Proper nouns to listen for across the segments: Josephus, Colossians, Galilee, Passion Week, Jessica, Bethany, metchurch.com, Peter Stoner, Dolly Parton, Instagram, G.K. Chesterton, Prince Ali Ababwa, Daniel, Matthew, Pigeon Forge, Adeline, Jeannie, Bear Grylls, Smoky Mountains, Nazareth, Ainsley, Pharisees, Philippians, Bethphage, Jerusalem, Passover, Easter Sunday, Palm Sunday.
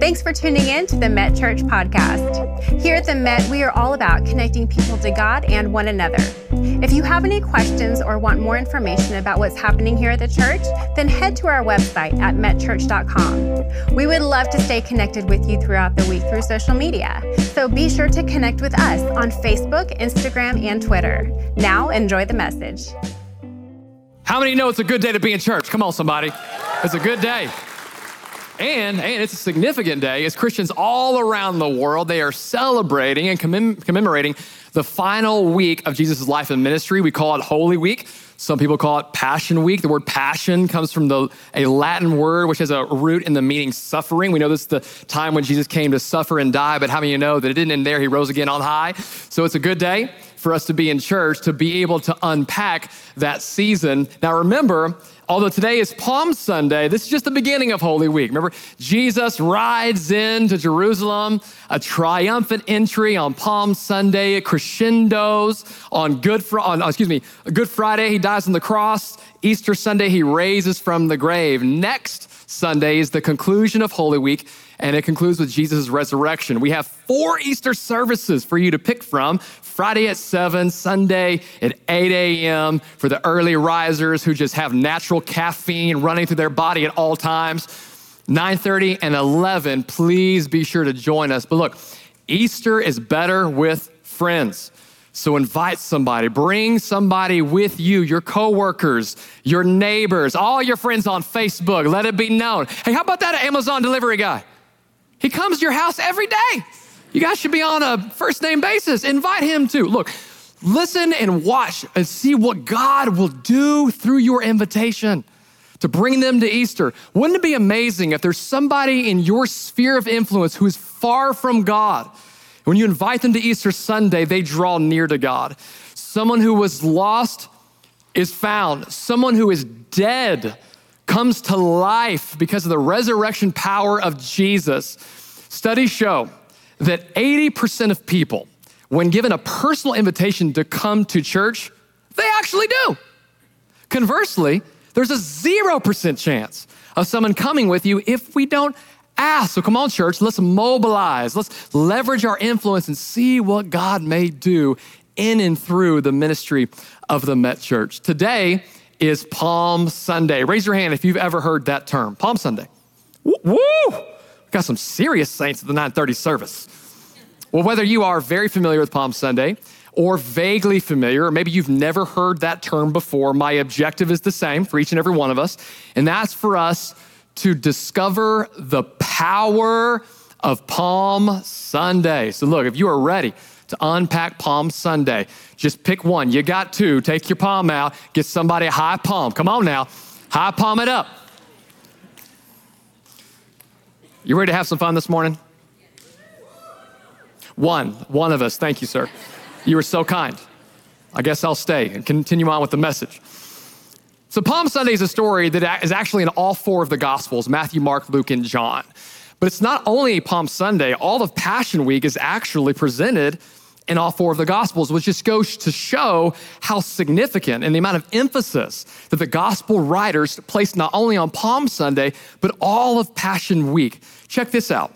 Thanks for tuning in to the Met Church podcast. Here at the Met, we are all about connecting people to God and one another. If you have any questions or want more information about what's happening here at the church, then head to our website at metchurch.com. We would love to stay connected with you throughout the week through social media, so be sure to connect with us on Facebook, Instagram, and Twitter. Now, enjoy the message. How many know it's a good day to be in church? Come on, somebody. It's a good day. And it's a significant day as Christians all around the world, they are celebrating and commemorating the final week of Jesus' life and ministry. We call it Holy Week. Some people call it Passion Week. The word passion comes from a Latin word, which has a root in the meaning suffering. We know this is the time when Jesus came to suffer and die, but how many of you know that it didn't end there? He rose again on high. So it's a good day for us to be in church, to be able to unpack that season. Now remember, although today is Palm Sunday, this is just the beginning of Holy Week. Remember, Jesus rides into Jerusalem, a triumphant entry on Palm Sunday. It crescendos on Good Friday. He dies on the cross. Easter Sunday, he raises from the grave. Next Sunday is the conclusion of Holy Week, and it concludes with Jesus' resurrection. We have 4 Easter services for you to pick from, Friday at 7, Sunday at 8 a.m. for the early risers who just have natural caffeine running through their body at all times, 9:30 and 11. Please be sure to join us. But look, Easter is better with friends. So invite somebody, bring somebody with you, your coworkers, your neighbors, all your friends on Facebook. Let it be known. Hey, how about that Amazon delivery guy? He comes to your house every day. You guys should be on a first name basis. Invite him too. Look, listen and watch and see what God will do through your invitation to bring them to Easter. Wouldn't it be amazing if there's somebody in your sphere of influence who is far from God? When you invite them to Easter Sunday, they draw near to God. Someone who was lost is found. Someone who is dead comes to life because of the resurrection power of Jesus. Studies show that 80% of people, when given a personal invitation to come to church, they actually do. Conversely, there's a 0% chance of someone coming with you if we don't ask. So come on, church, let's mobilize. Let's leverage our influence and see what God may do in and through the ministry of the Met Church. Today is Palm Sunday. Raise your hand if you've ever heard that term, Palm Sunday. Woo! Got some serious saints at the 9:30 service. Well, whether you are very familiar with Palm Sunday or vaguely familiar, or maybe you've never heard that term before, my objective is the same for each and every one of us, and that's for us to discover the power of Palm Sunday. So look, if you are ready to unpack Palm Sunday, just pick one. You got two. Take your palm out. Get somebody a high palm. Come on now. High palm it up. You ready to have some fun this morning? One of us. Thank you, sir. You were so kind. I guess I'll stay and continue on with the message. So Palm Sunday is a story that is actually in all 4 of the Gospels, Matthew, Mark, Luke, and John. But it's not only Palm Sunday, all of Passion Week is actually presented in all 4 of the Gospels, which just goes to show how significant and the amount of emphasis that the Gospel writers place not only on Palm Sunday, but all of Passion Week. Check this out.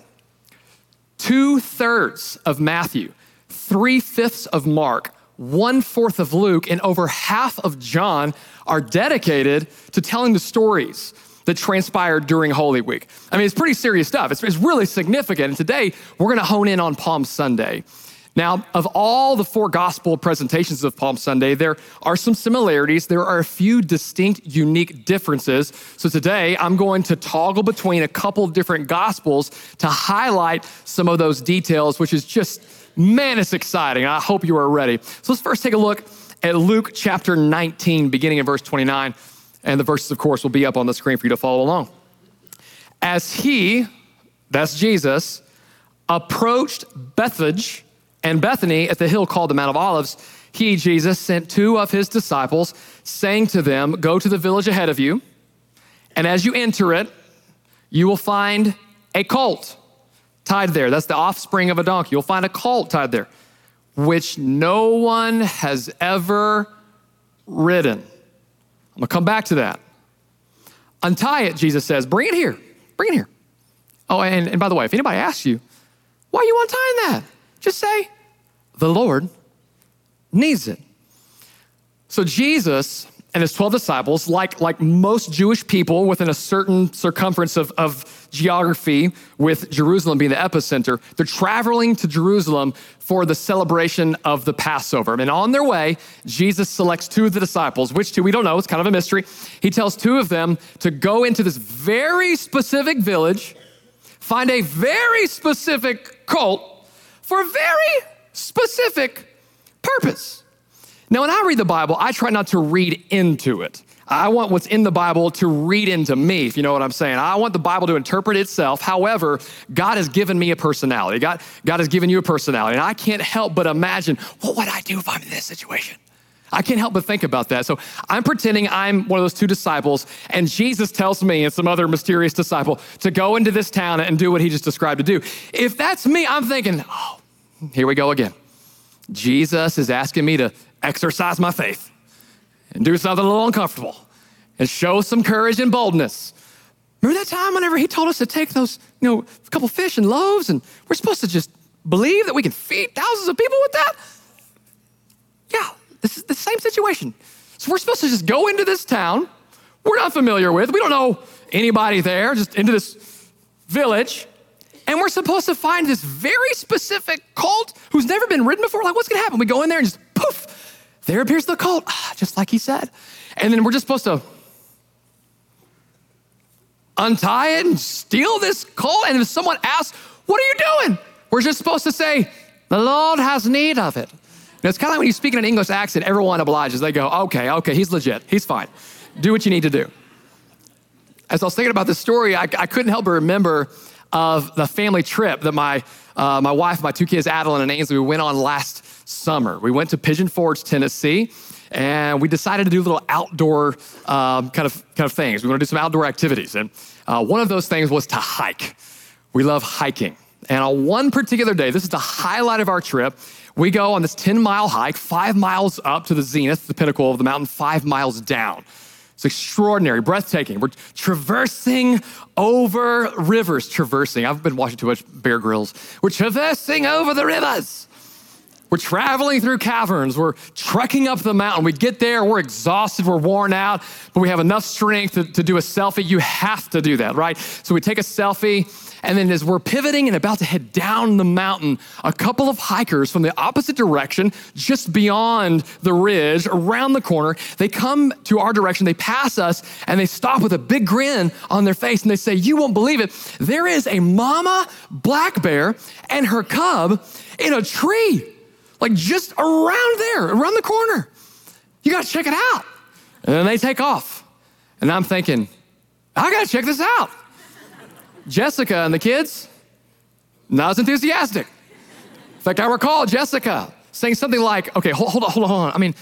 2/3 of Matthew, 3/5 of Mark, 1/4 of Luke, and over half of John are dedicated to telling the stories that transpired during Holy Week. I mean, it's pretty serious stuff. It's really significant. And today, we're going to hone in on Palm Sunday. Now, of all the 4 gospel presentations of Palm Sunday, there are some similarities. There are a few distinct, unique differences. So today, I'm going to toggle between a couple different gospels to highlight some of those details, which is just, man, it's exciting. I hope you are ready. So let's first take a look at Luke chapter 19, beginning in verse 29. And the verses, of course, will be up on the screen for you to follow along. As he, that's Jesus, approached Bethphage and Bethany at the hill called the Mount of Olives, he, Jesus, sent 2 of his disciples, saying to them, go to the village ahead of you, and as you enter it, you will find a colt tied there. That's the offspring of a donkey. You'll find a colt tied there, which no one has ever ridden. I'm gonna come back to that. Untie it, Jesus says. Bring it here. Oh, and by the way, if anybody asks you, why are you untying that? Just say, the Lord needs it. So Jesus and his 12 disciples, like most Jewish people within a certain circumference of geography, with Jerusalem being the epicenter, they're traveling to Jerusalem for the celebration of the Passover. And on their way, Jesus selects two of the disciples, which two we don't know, it's kind of a mystery. He tells two of them to go into this very specific village, find a very specific colt for a very specific purpose. Now, when I read the Bible, I try not to read into it. I want what's in the Bible to read into me, if you know what I'm saying. I want the Bible to interpret itself. However, God has given me a personality. God has given you a personality. And I can't help but imagine, what would I do if I'm in this situation? I can't help but think about that. So I'm pretending I'm one of those two disciples, and Jesus tells me and some other mysterious disciple to go into this town and do what he just described to do. If that's me, I'm thinking, oh, here we go again. Jesus is asking me to exercise my faith and do something a little uncomfortable and show some courage and boldness. Remember that time whenever he told us to take those, a couple fish and loaves, and we're supposed to just believe that we can feed thousands of people with that? Yeah, this is the same situation. So we're supposed to just go into this town we're not familiar with. We don't know anybody there, just into this village. And we're supposed to find this very specific colt who's never been ridden before. Like, what's gonna happen? We go in there and just poof, there appears the colt, just like he said. And then we're just supposed to untie it and steal this colt. And if someone asks, what are you doing? We're just supposed to say, the Lord has need of it. And it's kind of like when you speak in an English accent, everyone obliges. They go, okay, he's legit, he's fine. Do what you need to do. As I was thinking about this story, I couldn't help but remember of the family trip that my wife, my two kids, Adeline and Ainsley, we went on last summer. We went to Pigeon Forge, Tennessee, and we decided to do little outdoor kind of things. We want to do some outdoor activities, and one of those things was to hike. We love hiking, and on one particular day, this is the highlight of our trip, we go on this 10-mile hike, 5 miles up to the zenith, the pinnacle of the mountain, 5 miles down. It's extraordinary, breathtaking. We're traversing over rivers. Traversing. I've been watching too much Bear Grylls. We're traversing over the rivers. We're traveling through caverns. We're trekking up the mountain. We get there, we're exhausted, we're worn out, but we have enough strength to do a selfie. You have to do that, right? So we take a selfie, and then as we're pivoting and about to head down the mountain, a couple of hikers from the opposite direction, just beyond the ridge, around the corner, they come to our direction, they pass us, and they stop with a big grin on their face, and they say, you won't believe it, there is a mama black bear and her cub in a tree, like just around there, around the corner. You gotta check it out. And then they take off. And I'm thinking, I gotta check this out. Jessica and the kids, not as enthusiastic. In fact, I recall Jessica saying something like, okay, hold on. I mean,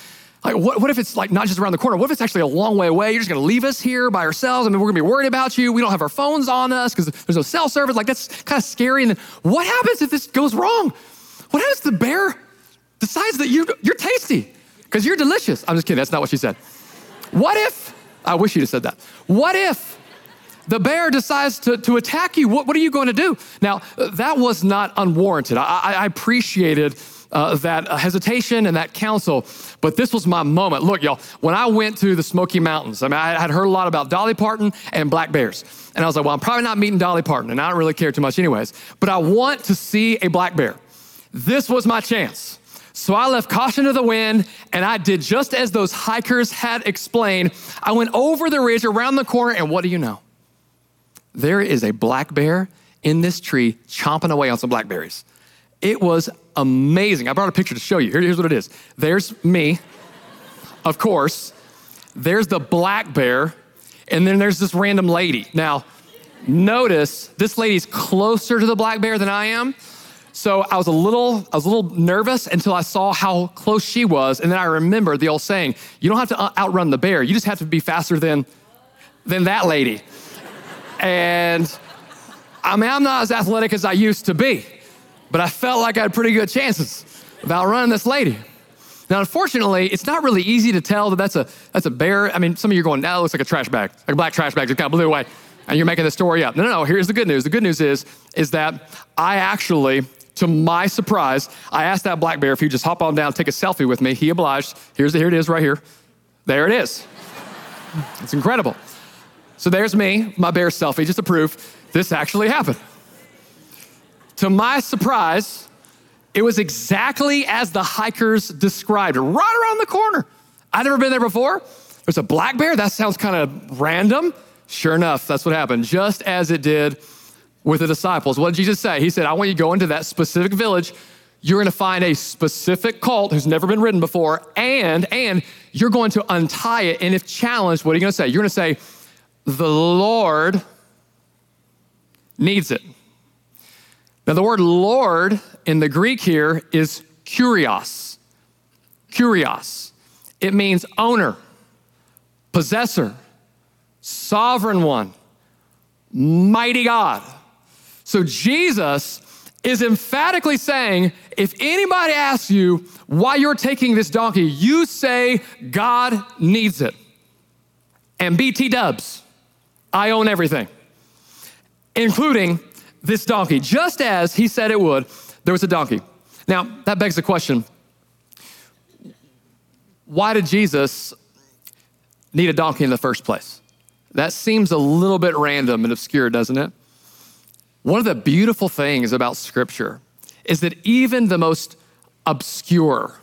like, what if it's like not just around the corner? What if it's actually a long way away? You're just gonna leave us here by ourselves. I mean, we're gonna be worried about you. We don't have our phones on us because there's no cell service. Like, that's kind of scary. And then what happens if this goes wrong? What happens if the bear decides that you're tasty because you're delicious? I'm just kidding, that's not what she said. What if, I wish you'd have said that. What if the bear decides to attack you? What are you going to do? Now, that was not unwarranted. I appreciated that hesitation and that counsel, but this was my moment. Look, y'all, when I went to the Smoky Mountains, I mean, I had heard a lot about Dolly Parton and black bears. And I was like, well, I'm probably not meeting Dolly Parton, and I don't really care too much anyways, but I want to see a black bear. This was my chance. So I left caution to the wind, and I did just as those hikers had explained. I went over the ridge, around the corner, and what do you know? There is a black bear in this tree chomping away on some blackberries. It was amazing. I brought a picture to show you. Here's what it is. There's me, of course. There's the black bear, and then there's this random lady. Now, notice this lady's closer to the black bear than I am. So I was a little nervous until I saw how close she was. And then I remembered the old saying, you don't have to outrun the bear. You just have to be faster than that lady. And I mean, I'm not as athletic as I used to be, but I felt like I had pretty good chances of outrunning this lady. Now, unfortunately, it's not really easy to tell that that's a bear. I mean, some of you are going, that looks like a trash bag, like a black trash bag that kind of blew away. and you're making the story up. No, here's the good news. The good news is that I actually, to my surprise, I asked that black bear if he'd just hop on down, take a selfie with me. He obliged. Here it is right here. There it is. It's incredible. So there's me, my bear selfie, just to prove this actually happened. To my surprise, it was exactly as the hikers described, right around the corner. I'd never been there before. There's a black bear. That sounds kind of random. Sure enough, that's what happened, just as it did with the disciples. What did Jesus say? He said, I want you to go into that specific village. You're going to find a specific cult who's never been ridden before, and you're going to untie it. And if challenged, what are you going to say? You're going to say, the Lord needs it. Now, the word Lord in the Greek here is kurios. Kurios. It means owner, possessor, sovereign one, mighty God. So Jesus is emphatically saying, if anybody asks you why you're taking this donkey, you say God needs it. And BT dubs, I own everything, including this donkey, just as he said it would. There was a donkey. Now, that begs the question, why did Jesus need a donkey in the first place? That seems a little bit random and obscure, doesn't it? One of the beautiful things about Scripture is that even the most obscure,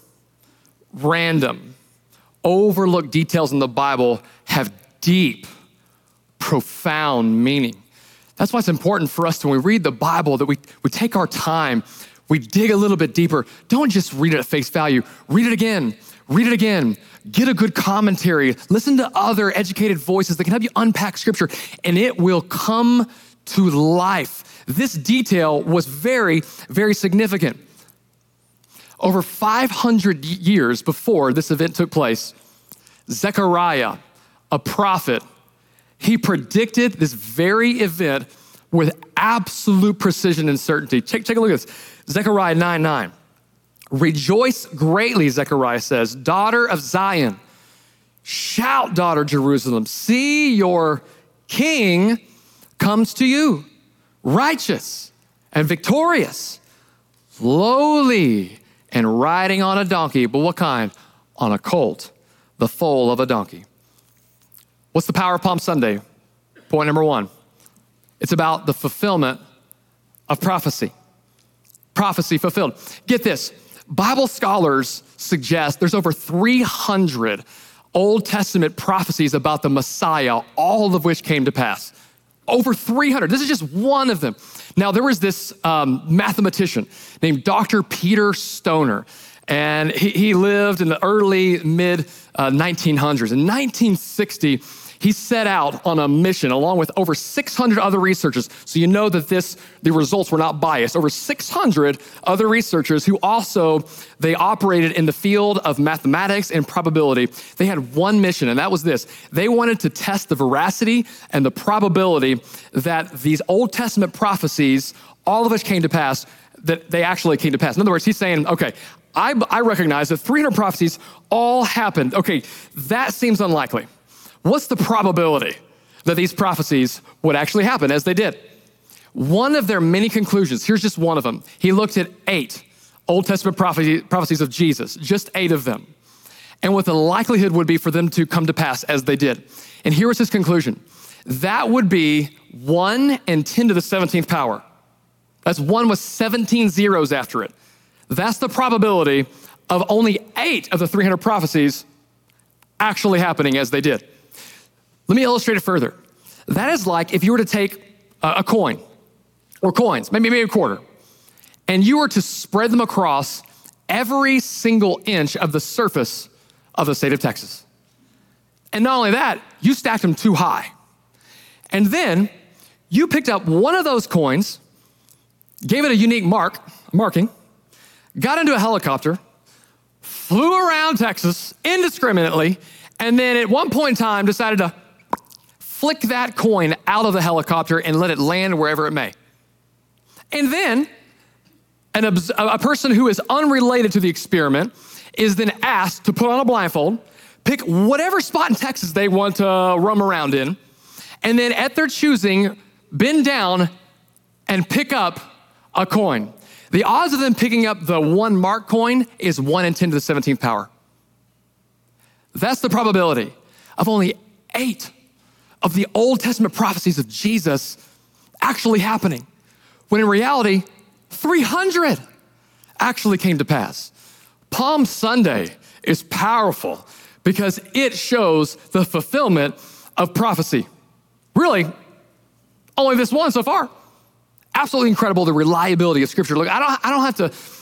random, overlooked details in the Bible have deep, profound meaning. That's why it's important for us when we read the Bible that we take our time, we dig a little bit deeper. Don't just read it at face value. Read it again. Get a good commentary. Listen to other educated voices that can help you unpack Scripture, and it will come to life. This detail was very, very significant. Over 500 years before this event took place, Zechariah, a prophet, he predicted this very event with absolute precision and certainty. Take a look at this. Zechariah 9:9. Rejoice greatly, Zechariah says, daughter of Zion. Shout, daughter Jerusalem. See, your king comes to you, righteous and victorious, lowly and riding on a donkey. But what kind? On a colt, the foal of a donkey. What's the power of Palm Sunday? Point number one. It's about the fulfillment of prophecy. Prophecy fulfilled. Get this. Bible scholars suggest there's over 300 Old Testament prophecies about the Messiah, all of which came to pass. Over 300. This is just one of them. Now, there was this mathematician named Dr. Peter Stoner, and he lived in the early, mid-1900s. In 1960, he set out on a mission along with over 600 other researchers. So you know that the results were not biased. Over 600 other researchers who also, they operated in the field of mathematics and probability. They had one mission, and that was this. They wanted to test the veracity and the probability that these Old Testament prophecies, all of which came to pass, that they actually came to pass. In other words, he's saying, okay, I recognize that 300 prophecies all happened. Okay, that seems unlikely. What's the probability that these prophecies would actually happen as they did? One of their many conclusions, here's just one of them. He looked at 8 Old Testament prophecies of Jesus, just 8 of them, and what the likelihood would be for them to come to pass as they did. And here was his conclusion. That would be 1 in 10 to the 17th power. That's 1 with 17 zeros after it. That's the probability of only 8 of the 300 prophecies actually happening as they did. Let me illustrate it further. That is like if you were to take a coin or coins, maybe a quarter, and you were to spread them across every single inch of the surface of the state of Texas. And not only that, you stacked them too high. And then you picked up one of those coins, gave it a unique marking, got into a helicopter, flew around Texas indiscriminately, and then at one point in time decided to flick that coin out of the helicopter and let it land wherever it may. And then a person who is unrelated to the experiment is then asked to put on a blindfold, pick whatever spot in Texas they want to roam around in, and then at their choosing, bend down and pick up a coin. The odds of them picking up the 1 mark coin is 1 in 10 to the 17th power. That's the probability of only 8 of the Old Testament prophecies of Jesus actually happening, when in reality, 300 actually came to pass. Palm Sunday is powerful because it shows the fulfillment of prophecy. Really, only this one so far. Absolutely incredible, the reliability of Scripture. Look, I don't have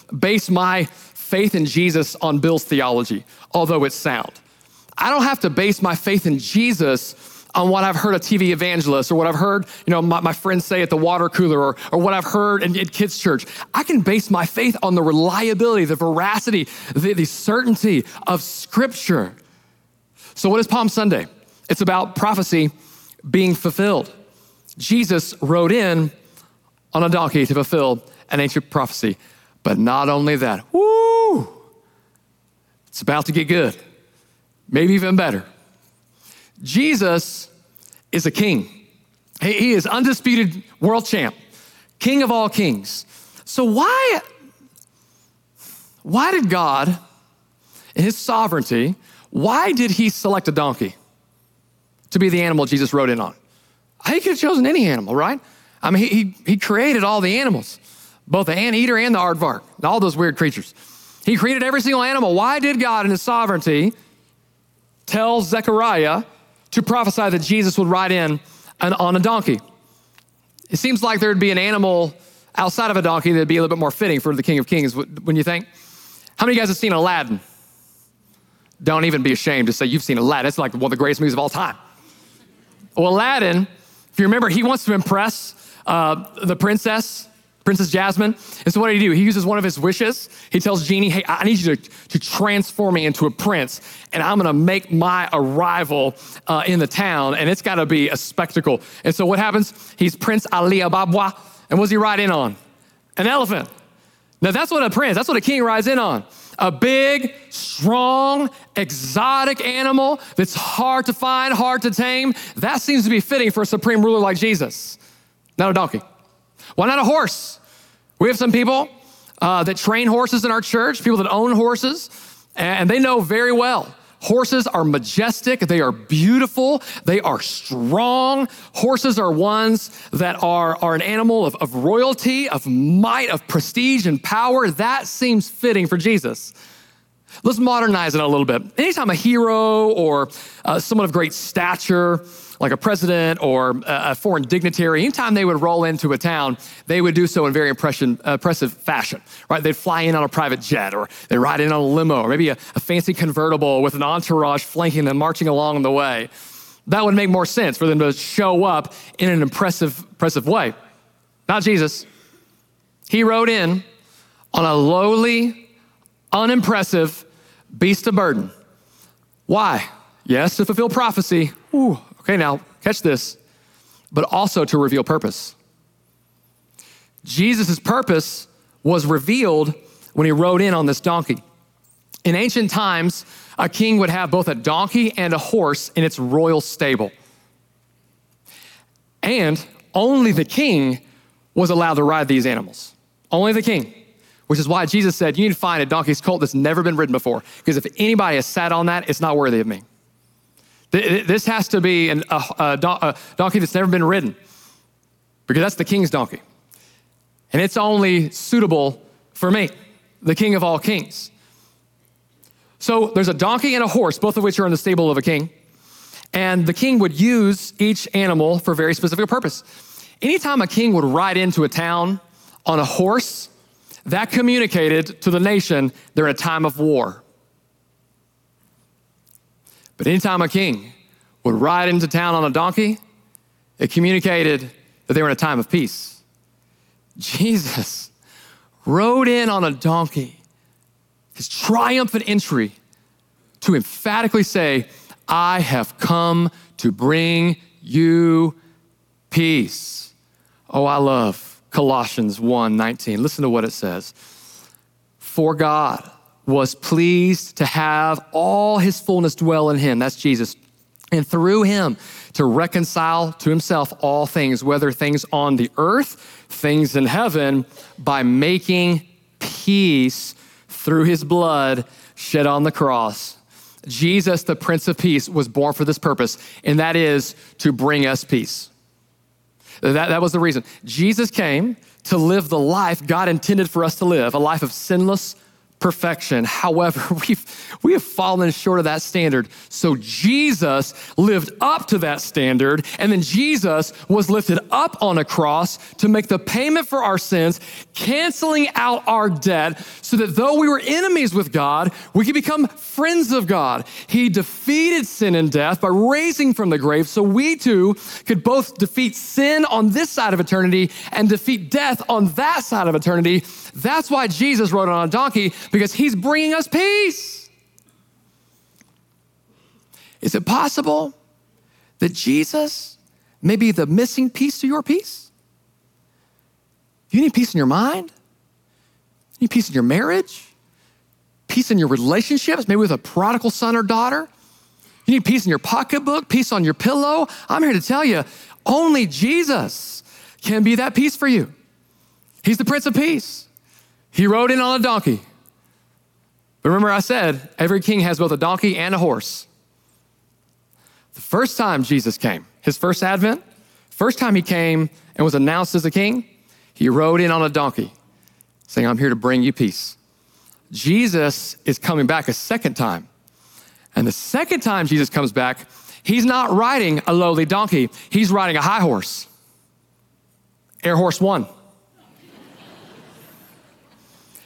to base my faith in Jesus on Bill's theology, although it's sound. I don't have to base my faith in Jesus on what I've heard a TV evangelist or what I've heard, my friends say at the water cooler or what I've heard in kids' church. I can base my faith on the reliability, the veracity, the certainty of Scripture. So what is Palm Sunday? It's about prophecy being fulfilled. Jesus rode in on a donkey to fulfill an ancient prophecy. But not only that, woo, it's about to get good, maybe even better. Jesus is a king. He is undisputed world champ, king of all kings. So why did God, in his sovereignty, why did he select a donkey to be the animal Jesus rode in on? He could have chosen any animal, right? I mean, he created all the animals, both the anteater and the aardvark, and all those weird creatures. He created every single animal. Why did God, in his sovereignty, tell Zechariah to prophesy that Jesus would ride in on a donkey? It seems like there'd be an animal outside of a donkey that'd be a little bit more fitting for the King of Kings, wouldn't you think? How many of you guys have seen Aladdin? Don't even be ashamed to say you've seen Aladdin. It's like one of the greatest movies of all time. Well, Aladdin, if you remember, he wants to impress the princess, Princess Jasmine. And so what did he do? He uses one of his wishes. He tells Jeannie, hey, I need you to transform me into a prince, and I'm gonna make my arrival in the town, and it's gotta be a spectacle. And so what happens? He's Prince Ali Ababwa, and what's he ride in on? An elephant. Now that's what a prince, that's what a king rides in on. A big, strong, exotic animal that's hard to find, hard to tame. That seems to be fitting for a supreme ruler like Jesus. Not a donkey. Why not a horse? We have some people that train horses in our church, people that own horses, and they know very well. Horses are majestic, they are beautiful, they are strong. Horses are ones that are an animal of royalty, of might, of prestige and power. That seems fitting for Jesus. Let's modernize it a little bit. Anytime a hero or someone of great stature, like a president or a foreign dignitary, anytime they would roll into a town, they would do so in very impressive fashion, right? They'd fly in on a private jet, or they'd ride in on a limo, or maybe a fancy convertible with an entourage flanking them, marching along the way. That would make more sense for them to show up in an impressive way. Not Jesus. He rode in on a lowly, unimpressive beast of burden. Why? Yes, to fulfill prophecy. Ooh. Okay, now catch this, but also to reveal purpose. Jesus' purpose was revealed when he rode in on this donkey. In ancient times, a king would have both a donkey and a horse in its royal stable. And only the king was allowed to ride these animals. Only the king, which is why Jesus said, you need to find a donkey's colt that's never been ridden before, because if anybody has sat on that, it's not worthy of me. This has to be a donkey that's never been ridden, because that's the king's donkey. And it's only suitable for me, the king of all kings. So there's a donkey and a horse, both of which are in the stable of a king. And the king would use each animal for a very specific purpose. Anytime a king would ride into a town on a horse, that communicated to the nation they're in a time of war. But anytime a king would ride into town on a donkey, it communicated that they were in a time of peace. Jesus rode in on a donkey, his triumphant entry, to emphatically say, I have come to bring you peace. Oh, I love Colossians 1:19. Listen to what it says. For God was pleased to have all his fullness dwell in him. That's Jesus. and through him to reconcile to himself all things, whether things on the earth, things in heaven, by making peace through his blood shed on the cross. Jesus, the Prince of Peace, was born for this purpose, and that is to bring us peace. That was the reason. Jesus came to live the life God intended for us to live, a life of sinless perfection. However, we have fallen short of that standard. So Jesus lived up to that standard, and then Jesus was lifted up on a cross to make the payment for our sins, canceling out our debt, so that though we were enemies with God, we could become friends of God. He defeated sin and death by raising from the grave, so we too could both defeat sin on this side of eternity and defeat death on that side of eternity. That's why Jesus rode on a donkey, because he's bringing us peace. Is it possible that Jesus may be the missing piece to your peace? You need peace in your mind. You need peace in your marriage. Peace in your relationships, maybe with a prodigal son or daughter. You need peace in your pocketbook, peace on your pillow. I'm here to tell you, only Jesus can be that peace for you. He's the Prince of Peace. He rode in on a donkey. But remember, I said, every king has both a donkey and a horse. The first time Jesus came, his first advent, first time he came and was announced as a king, he rode in on a donkey saying, I'm here to bring you peace. Jesus is coming back a second time. And the second time Jesus comes back, he's not riding a lowly donkey. He's riding a high horse. Air Horse One.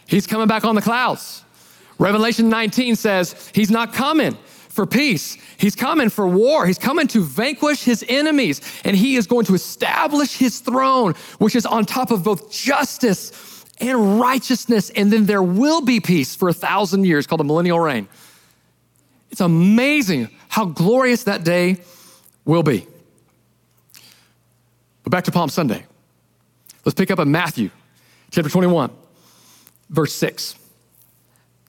He's coming back on the clouds. Revelation 19 says he's not coming for peace. He's coming for war. He's coming to vanquish his enemies. And he is going to establish his throne, which is on top of both justice and righteousness. And then there will be peace for 1,000 years, called the millennial reign. It's amazing how glorious that day will be. But back to Palm Sunday. Let's pick up in Matthew chapter 21. Verse 6,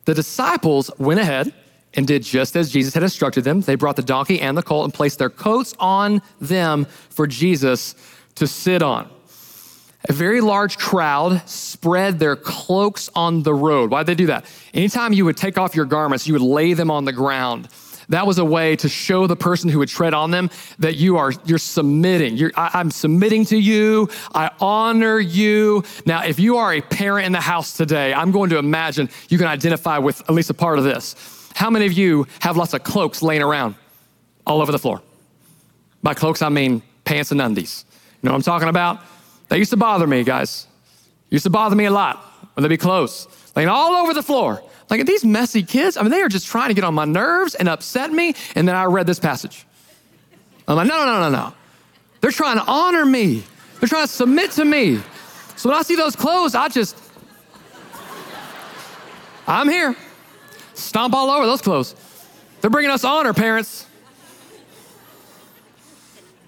the disciples went ahead and did just as Jesus had instructed them. They brought the donkey and the colt and placed their coats on them for Jesus to sit on. A very large crowd spread their cloaks on the road. Why'd they do that? Anytime you would take off your garments, you would lay them on the ground. That was a way to show the person who would tread on them that you're submitting. I'm submitting to you. I honor you. Now, if you are a parent in the house today, I'm going to imagine you can identify with at least a part of this. How many of you have lots of cloaks laying around all over the floor? By cloaks, I mean pants and undies. You know what I'm talking about? They used to bother me, guys. Used to bother me a lot when they'd be clothes laying all over the floor. Like, are these messy kids? I mean, they are just trying to get on my nerves and upset me. And then I read this passage. I'm like, no. They're trying to honor me. They're trying to submit to me. So when I see those clothes, I'm here. Stomp all over those clothes. They're bringing us honor, parents.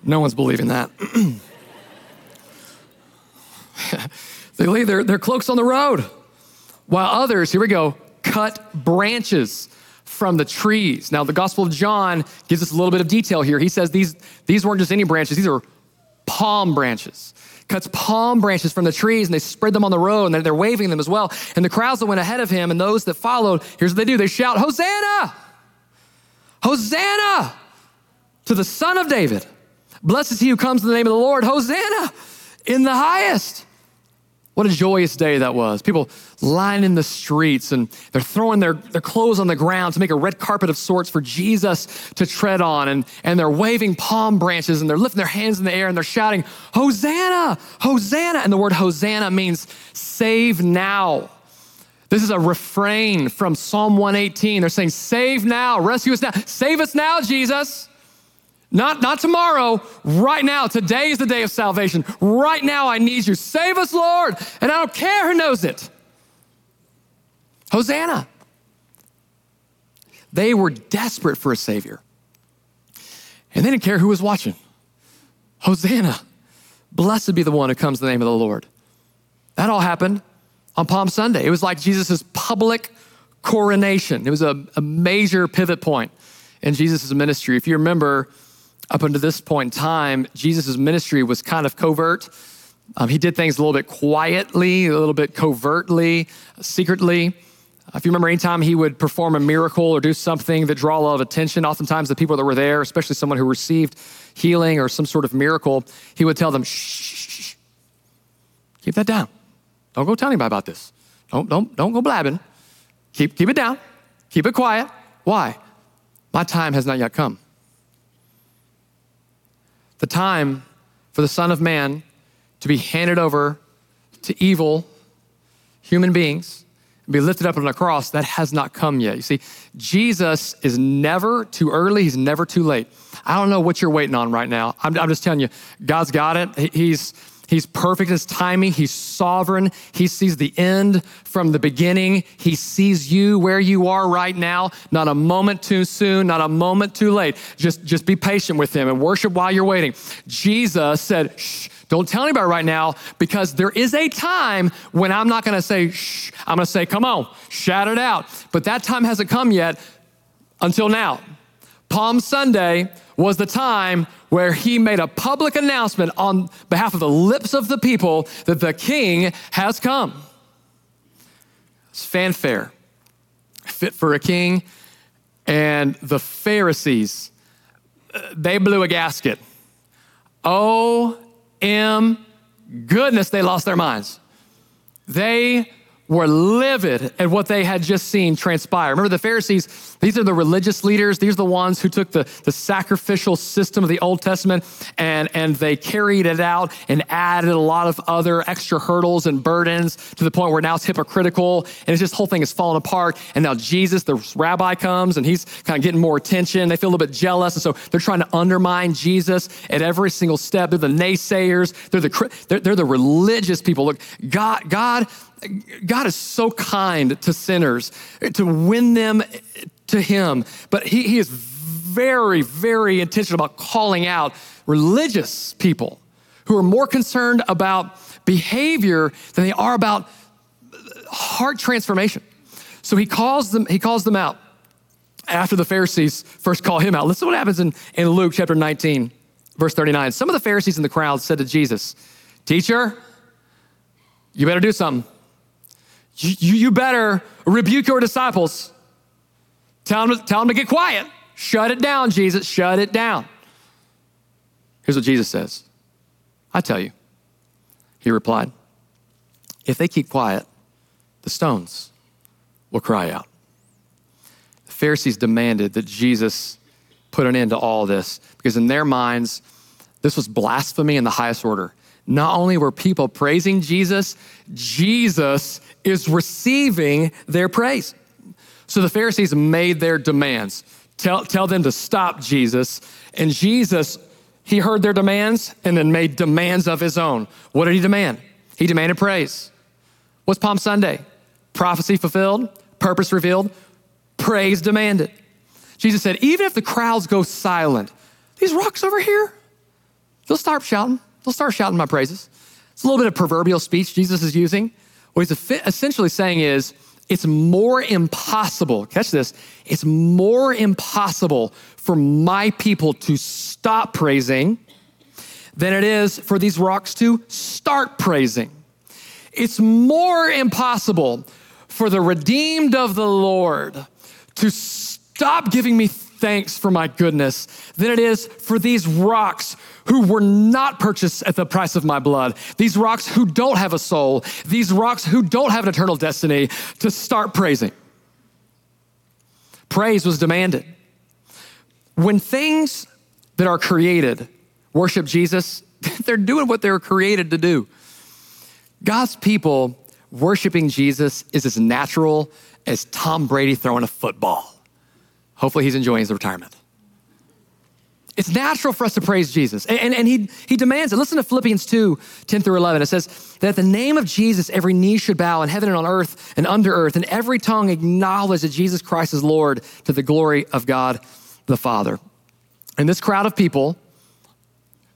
No one's believing that. They leave their cloaks on the road, while others, here we go, cut branches from the trees. Now, the Gospel of John gives us a little bit of detail here. He says these weren't just any branches. These are palm branches. Cuts palm branches from the trees, and they spread them on the road, and they're waving them as well. And the crowds that went ahead of him and those that followed, here's what they do. They shout, Hosanna! Hosanna to the Son of David. Blessed is he who comes in the name of the Lord. Hosanna in the highest. What a joyous day that was. People lining the streets, and they're throwing their clothes on the ground to make a red carpet of sorts for Jesus to tread on. And they're waving palm branches, and they're lifting their hands in the air, and they're shouting, Hosanna, Hosanna. And the word Hosanna means save now. This is a refrain from Psalm 118. They're saying, save now, rescue us now. Save us now, Jesus. Not tomorrow, right now. Today is the day of salvation. Right now, I need you. Save us, Lord. And I don't care who knows it. Hosanna. They were desperate for a savior. And they didn't care who was watching. Hosanna. Blessed be the one who comes in the name of the Lord. That all happened on Palm Sunday. It was like Jesus's public coronation. It was a major pivot point in Jesus' ministry. If you remember, up until this point in time, Jesus' ministry was kind of covert. He did things a little bit quietly, a little bit covertly, secretly. If you remember, anytime he would perform a miracle or do something that draw a lot of attention, oftentimes the people that were there, especially someone who received healing or some sort of miracle, he would tell them, shh, keep that down. Don't go tell anybody about this. Don't go blabbing. Keep it down. Keep it quiet. Why? My time has not yet come. The time for the Son of Man to be handed over to evil human beings and be lifted up on a cross, that has not come yet. You see, Jesus is never too early. He's never too late. I don't know what you're waiting on right now. I'm just telling you, God's got it. He's perfect in his timing. He's sovereign. He sees the end from the beginning. He sees you where you are right now. Not a moment too soon, not a moment too late. Just be patient with him and worship while you're waiting. Jesus said, shh, don't tell anybody right now, because there is a time when I'm not gonna say, shh, I'm gonna say, come on, shout it out. But that time hasn't come yet until now. Palm Sunday was the time where he made a public announcement on behalf of the lips of the people that the king has come. It's fanfare, fit for a king. And the Pharisees, they blew a gasket. O.M. goodness, they lost their minds. They were livid at what they had just seen transpire. Remember, the Pharisees, these are the religious leaders. These are the ones who took the sacrificial system of the Old Testament and they carried it out and added a lot of other extra hurdles and burdens to the point where now it's hypocritical and it's just, the whole thing is falling apart. And now Jesus, the rabbi, comes and he's kind of getting more attention. They feel a little bit jealous. And so they're trying to undermine Jesus at every single step. They're the naysayers. They're the religious people. Look, God is so kind to sinners, to win them to him. But he is very, very intentional about calling out religious people who are more concerned about behavior than they are about heart transformation. So he calls them out after the Pharisees first call him out. Listen to what happens in Luke chapter 19, verse 39. Some of the Pharisees in the crowd said to Jesus, "Teacher, you better do something. You better rebuke your disciples. Tell them to get quiet. Shut it down, Jesus. Shut it down." Here's what Jesus says. "I tell you," he replied, "if they keep quiet, the stones will cry out." The Pharisees demanded that Jesus put an end to all this, because in their minds, this was blasphemy in the highest order. Not only were people praising Jesus, Jesus is receiving their praise. So the Pharisees made their demands. Tell them to stop Jesus. And Jesus, he heard their demands and then made demands of his own. What did he demand? He demanded praise. What's Palm Sunday? Prophecy fulfilled, purpose revealed, praise demanded. Jesus said, even if the crowds go silent, these rocks over here, they'll start shouting my praises. It's a little bit of proverbial speech Jesus is using. What he's essentially saying is, it's more impossible, catch this, it's more impossible for my people to stop praising than it is for these rocks to start praising. It's more impossible for the redeemed of the Lord to stop giving me thanks for my goodness than it is for these rocks who were not purchased at the price of my blood, these rocks who don't have a soul, these rocks who don't have an eternal destiny, to start praising. Praise was demanded. When things that are created worship Jesus, they're doing what they were created to do. God's people worshiping Jesus is as natural as Tom Brady throwing a football. Hopefully he's enjoying his retirement. It's natural for us to praise Jesus. And he demands it. Listen to Philippians 2, 10 through 11. It says that at the name of Jesus, every knee should bow in heaven and on earth and under earth, and every tongue acknowledge that Jesus Christ is Lord, to the glory of God the Father. In this crowd of people,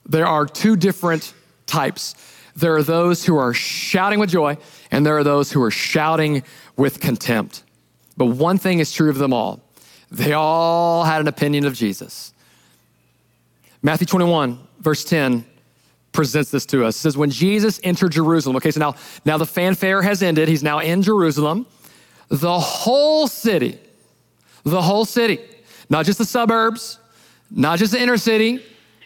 there are two different types. There are those who are shouting with joy, and there are those who are shouting with contempt. But one thing is true of them all. They all had an opinion of Jesus. Matthew 21, verse 10, presents this to us. It says, when Jesus entered Jerusalem, okay, so now the fanfare has ended. He's now in Jerusalem. The whole city, not just the suburbs, not just the inner city,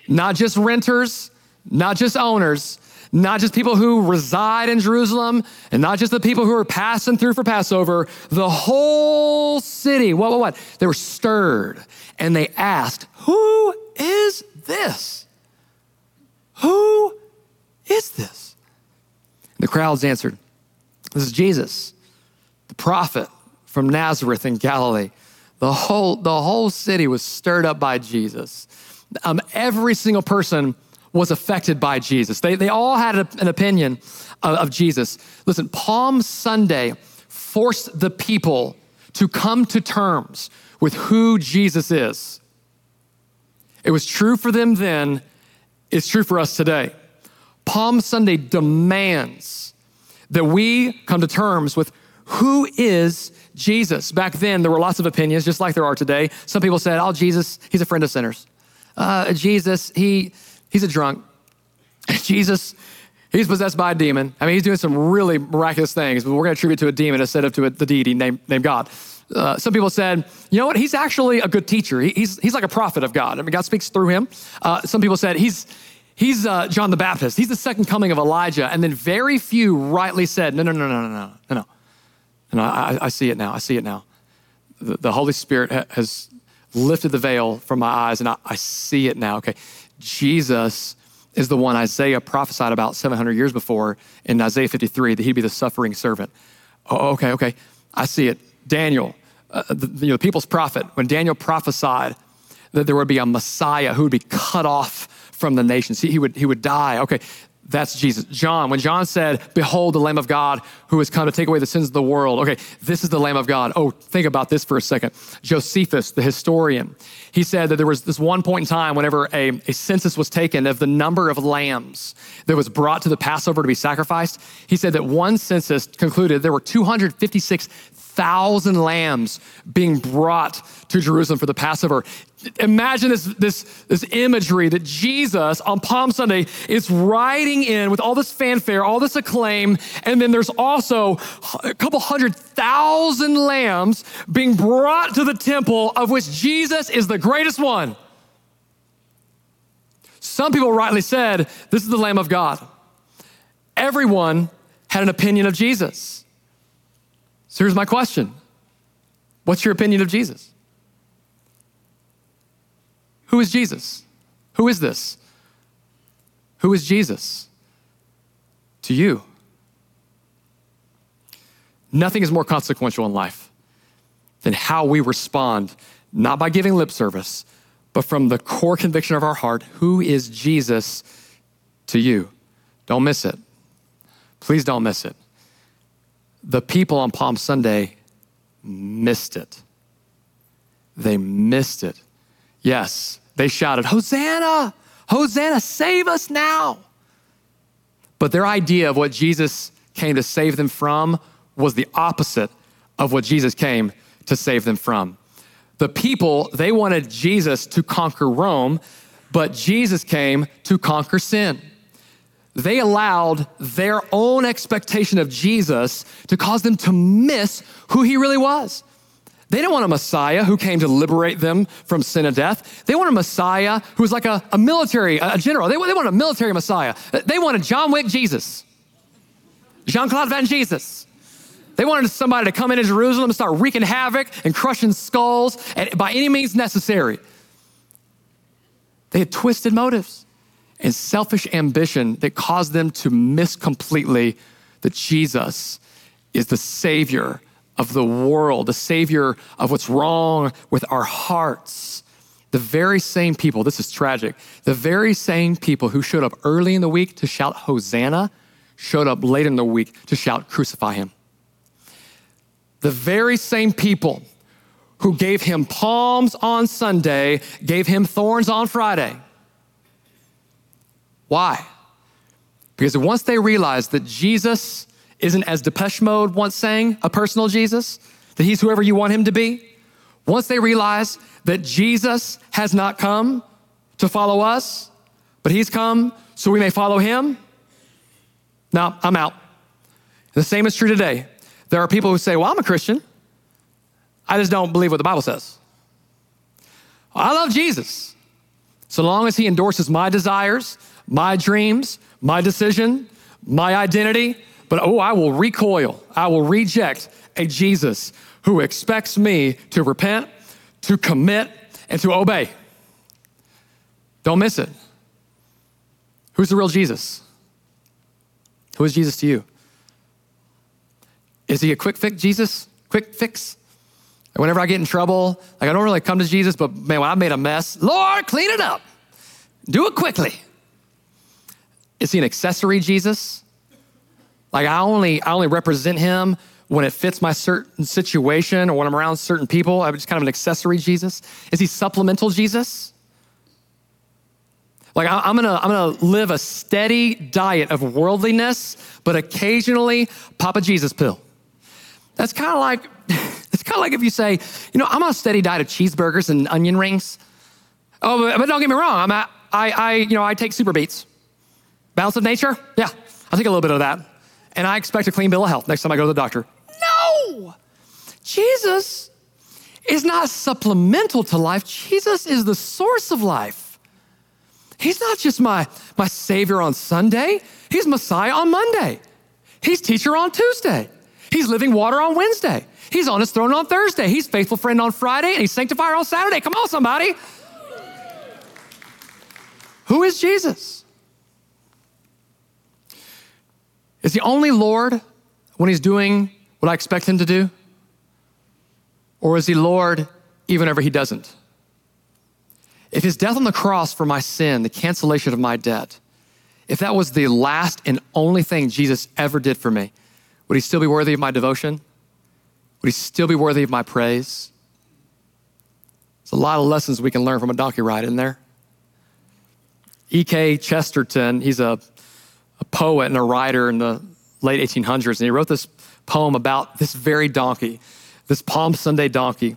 not just renters, not just owners, not just people who reside in Jerusalem, and not just the people who are passing through for Passover, the whole city, what? They were stirred and they asked, who is this? Who is this? The crowds answered, this is Jesus, the prophet from Nazareth in Galilee. The whole city was stirred up by Jesus. Every single person was affected by Jesus. They all had an opinion of Jesus. Listen, Palm Sunday forced the people to come to terms with who Jesus is. It was true for them then, it's true for us today. Palm Sunday demands that we come to terms with who is Jesus. Back then, there were lots of opinions, just like there are today. Some people said, oh, Jesus, he's a friend of sinners. Jesus, he's a drunk. Jesus, he's possessed by a demon. I mean, he's doing some really miraculous things, but we're gonna attribute to a demon instead of to the deity named God. Some people said, you know what? He's actually a good teacher. He's like a prophet of God. I mean, God speaks through him. Some people said he's John the Baptist. He's the second coming of Elijah. And then very few rightly said, no. And I see it now. The Holy Spirit has lifted the veil from my eyes and I see it now. Okay, Jesus is the one Isaiah prophesied about 700 years before in Isaiah 53, that he'd be the suffering servant. Oh, okay, I see it. Daniel, the people's prophet, when Daniel prophesied that there would be a Messiah who would be cut off from the nations, he would die. Okay, that's Jesus. John, when John said, behold the Lamb of God who has come to take away the sins of the world. Okay, this is the Lamb of God. Oh, think about this for a second. Josephus, the historian, he said that there was this one point in time whenever a census was taken of the number of lambs that was brought to the Passover to be sacrificed. He said that one census concluded there were 256,000 lambs being brought to Jerusalem for the Passover. Imagine this imagery that Jesus on Palm Sunday is riding in with all this fanfare, all this acclaim, and then there's also a couple 100,000 lambs being brought to the temple, of which Jesus is the greatest one. Some people rightly said, this is the Lamb of God. Everyone had an opinion of Jesus. So here's my question. What's your opinion of Jesus? Who is Jesus? Who is this? Who is Jesus to you? Nothing is more consequential in life than how we respond, not by giving lip service, but from the core conviction of our heart, who is Jesus to you? Don't miss it. Please don't miss it. The people on Palm Sunday missed it. They missed it. Yes. They shouted, Hosanna, Hosanna, save us now. But their idea of what Jesus came to save them from was the opposite of what Jesus came to save them from. The people, they wanted Jesus to conquer Rome, but Jesus came to conquer sin. They allowed their own expectation of Jesus to cause them to miss who he really was. They didn't want a Messiah who came to liberate them from sin and death. They want a Messiah who was like a military, a general. They want a military Messiah. They wanted John Wick Jesus, Jean-Claude Van Jesus. They wanted somebody to come into Jerusalem and start wreaking havoc and crushing skulls and by any means necessary. They had twisted motives and selfish ambition that caused them to miss completely that Jesus is the Savior of the world, the Savior of what's wrong with our hearts. The very same people, this is tragic, the very same people who showed up early in the week to shout Hosanna showed up late in the week to shout crucify him. The very same people who gave him palms on Sunday gave him thorns on Friday. Why? Because once they realized that Jesus isn't, as Depeche Mode once sang, a personal Jesus, that he's whoever you want him to be. Once they realize that Jesus has not come to follow us, but he's come so we may follow him, now I'm out. The same is true today. There are people who say, well, I'm a Christian. I just don't believe what the Bible says. I love Jesus. So long as he endorses my desires, my dreams, my decision, my identity, but I will recoil. I will reject a Jesus who expects me to repent, to commit, and to obey. Don't miss it. Who's the real Jesus? Who is Jesus to you? Is he a quick fix Jesus? Quick fix? And whenever I get in trouble, like I don't really come to Jesus, but man, when I made a mess, Lord, clean it up. Do it quickly. Is he an accessory Jesus? Like I only represent him when it fits my certain situation or when I'm around certain people. I'm just kind of an accessory Jesus. Is he supplemental Jesus? Like I'm gonna live a steady diet of worldliness, but occasionally pop a Jesus pill. That's kind of like, it's kind of like if you say, you know, I'm on a steady diet of cheeseburgers and onion rings. Oh, but don't get me wrong. I take Super Beets. Balance of nature? Yeah, I'll take a little bit of that. And I expect a clean bill of health next time I go to the doctor. No! Jesus is not supplemental to life. Jesus is the source of life. He's not just my savior on Sunday. He's Messiah on Monday. He's teacher on Tuesday. He's living water on Wednesday. He's on his throne on Thursday. He's faithful friend on Friday, and he's sanctifier on Saturday. Come on, somebody. Who is Jesus? Is he only Lord when he's doing what I expect him to do? Or is he Lord even whenever he doesn't? If his death on the cross for my sin, the cancellation of my debt, if that was the last and only thing Jesus ever did for me, would he still be worthy of my devotion? Would he still be worthy of my praise? There's a lot of lessons we can learn from a donkey ride, isn't there? E.K. Chesterton, he's a poet and a writer in the late 1800s, and he wrote this poem about this very donkey, this Palm Sunday donkey.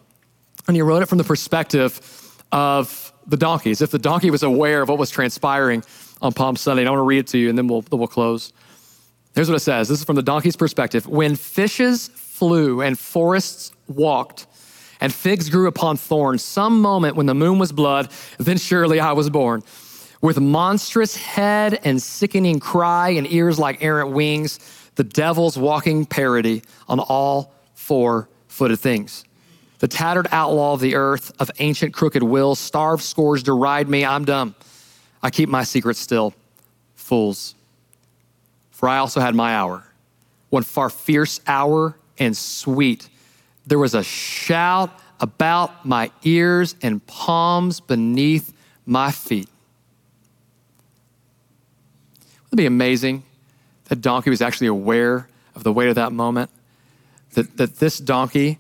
And he wrote it from the perspective of the donkey, as if the donkey was aware of what was transpiring on Palm Sunday. And I want to read it to you, and then we'll close. Here's what it says. This is from the donkey's perspective. When fishes flew and forests walked and figs grew upon thorns, some moment when the moon was blood, then surely I was born. With monstrous head and sickening cry and ears like errant wings, the devil's walking parody on all four-footed things. The tattered outlaw of the earth, of ancient crooked will, starved scores deride me, I'm dumb. I keep my secret still, fools. For I also had my hour, one far fierce hour and sweet. There was a shout about my ears and palms beneath my feet. Wouldn't it be amazing? That donkey was actually aware of the weight of that moment, that this donkey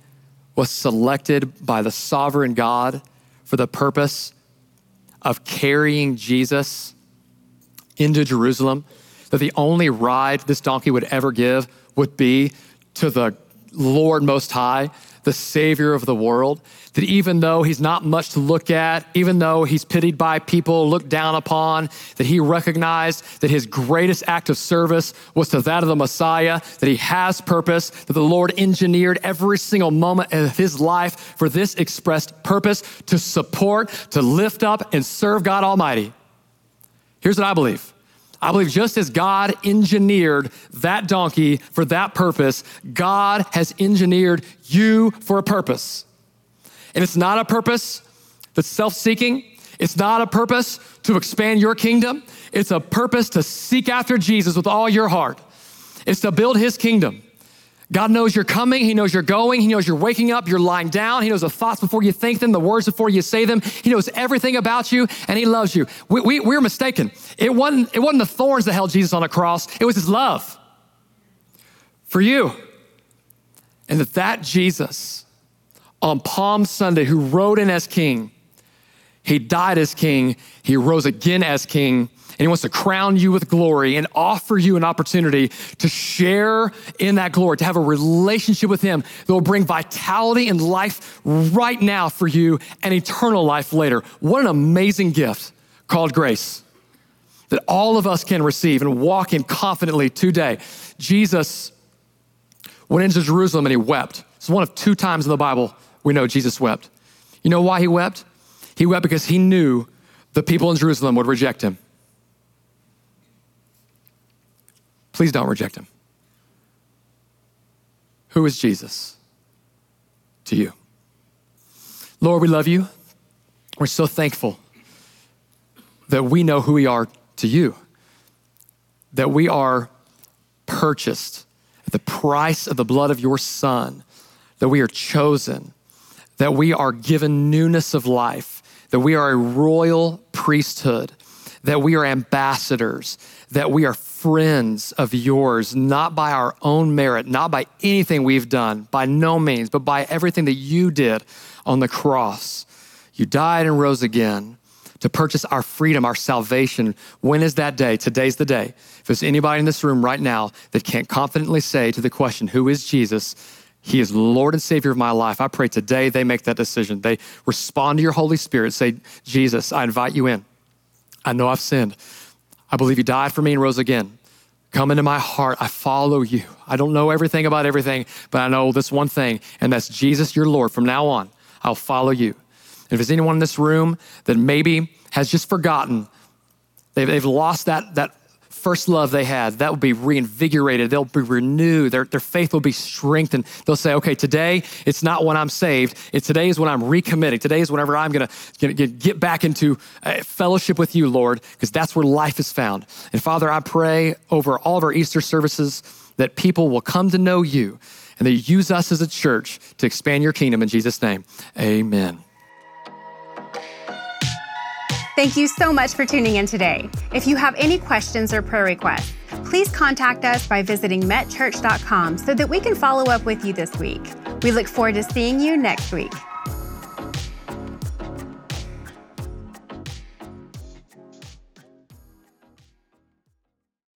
was selected by the sovereign God for the purpose of carrying Jesus into Jerusalem, that the only ride this donkey would ever give would be to the Lord Most High, the Savior of the world, that even though he's not much to look at, even though he's pitied by people, looked down upon, that he recognized that his greatest act of service was to that of the Messiah, that he has purpose, that the Lord engineered every single moment of his life for this expressed purpose, to support, to lift up, and serve God Almighty. Here's what I believe. I believe just as God engineered that donkey for that purpose, God has engineered you for a purpose. And it's not a purpose that's self-seeking. It's not a purpose to expand your kingdom. It's a purpose to seek after Jesus with all your heart. It's to build his kingdom. God knows you're coming. He knows you're going. He knows you're waking up. You're lying down. He knows the thoughts before you think them, the words before you say them. He knows everything about you, and he loves you. We're mistaken. It wasn't the thorns that held Jesus on a cross. It was his love for you. And that Jesus on Palm Sunday, who rode in as king, He died as king. He rose again as king. And he wants to crown you with glory and offer you an opportunity to share in that glory, to have a relationship with him that will bring vitality and life right now for you and eternal life later. What an amazing gift called grace that all of us can receive and walk in confidently today. Jesus went into Jerusalem and he wept. It's one of two times in the Bible we know Jesus wept. You know why he wept? He wept because he knew the people in Jerusalem would reject him. Please don't reject him. Who is Jesus to you? Lord, we love you. We're so thankful that we know who we are to you, that we are purchased at the price of the blood of your Son, that we are chosen, that we are given newness of life, that we are a royal priesthood, that we are ambassadors, that we are friends of yours, not by our own merit, not by anything we've done, by no means, but by everything that you did on the cross. You died and rose again to purchase our freedom, our salvation. When is that day? Today's the day. If there's anybody in this room right now that can't confidently say to the question, who is Jesus? He is Lord and Savior of my life. I pray today they make that decision. They respond to your Holy Spirit, say, Jesus, I invite you in. I know I've sinned. I believe you died for me and rose again. Come into my heart, I follow you. I don't know everything about everything, but I know this one thing, and that's Jesus, your Lord. From now on, I'll follow you. And if there's anyone in this room that maybe has just forgotten, they've lost that first love they had, that will be reinvigorated. They'll be renewed. Their faith will be strengthened. They'll say, okay, today, it's not when I'm saved. Today is when I'm recommitting. Today is whenever I'm gonna get back into fellowship with you, Lord, because that's where life is found. And Father, I pray over all of our Easter services that people will come to know you and that you use us as a church to expand your kingdom in Jesus' name, amen. Thank you so much for tuning in today. If you have any questions or prayer requests, please contact us by visiting metchurch.com so that we can follow up with you this week. We look forward to seeing you next week.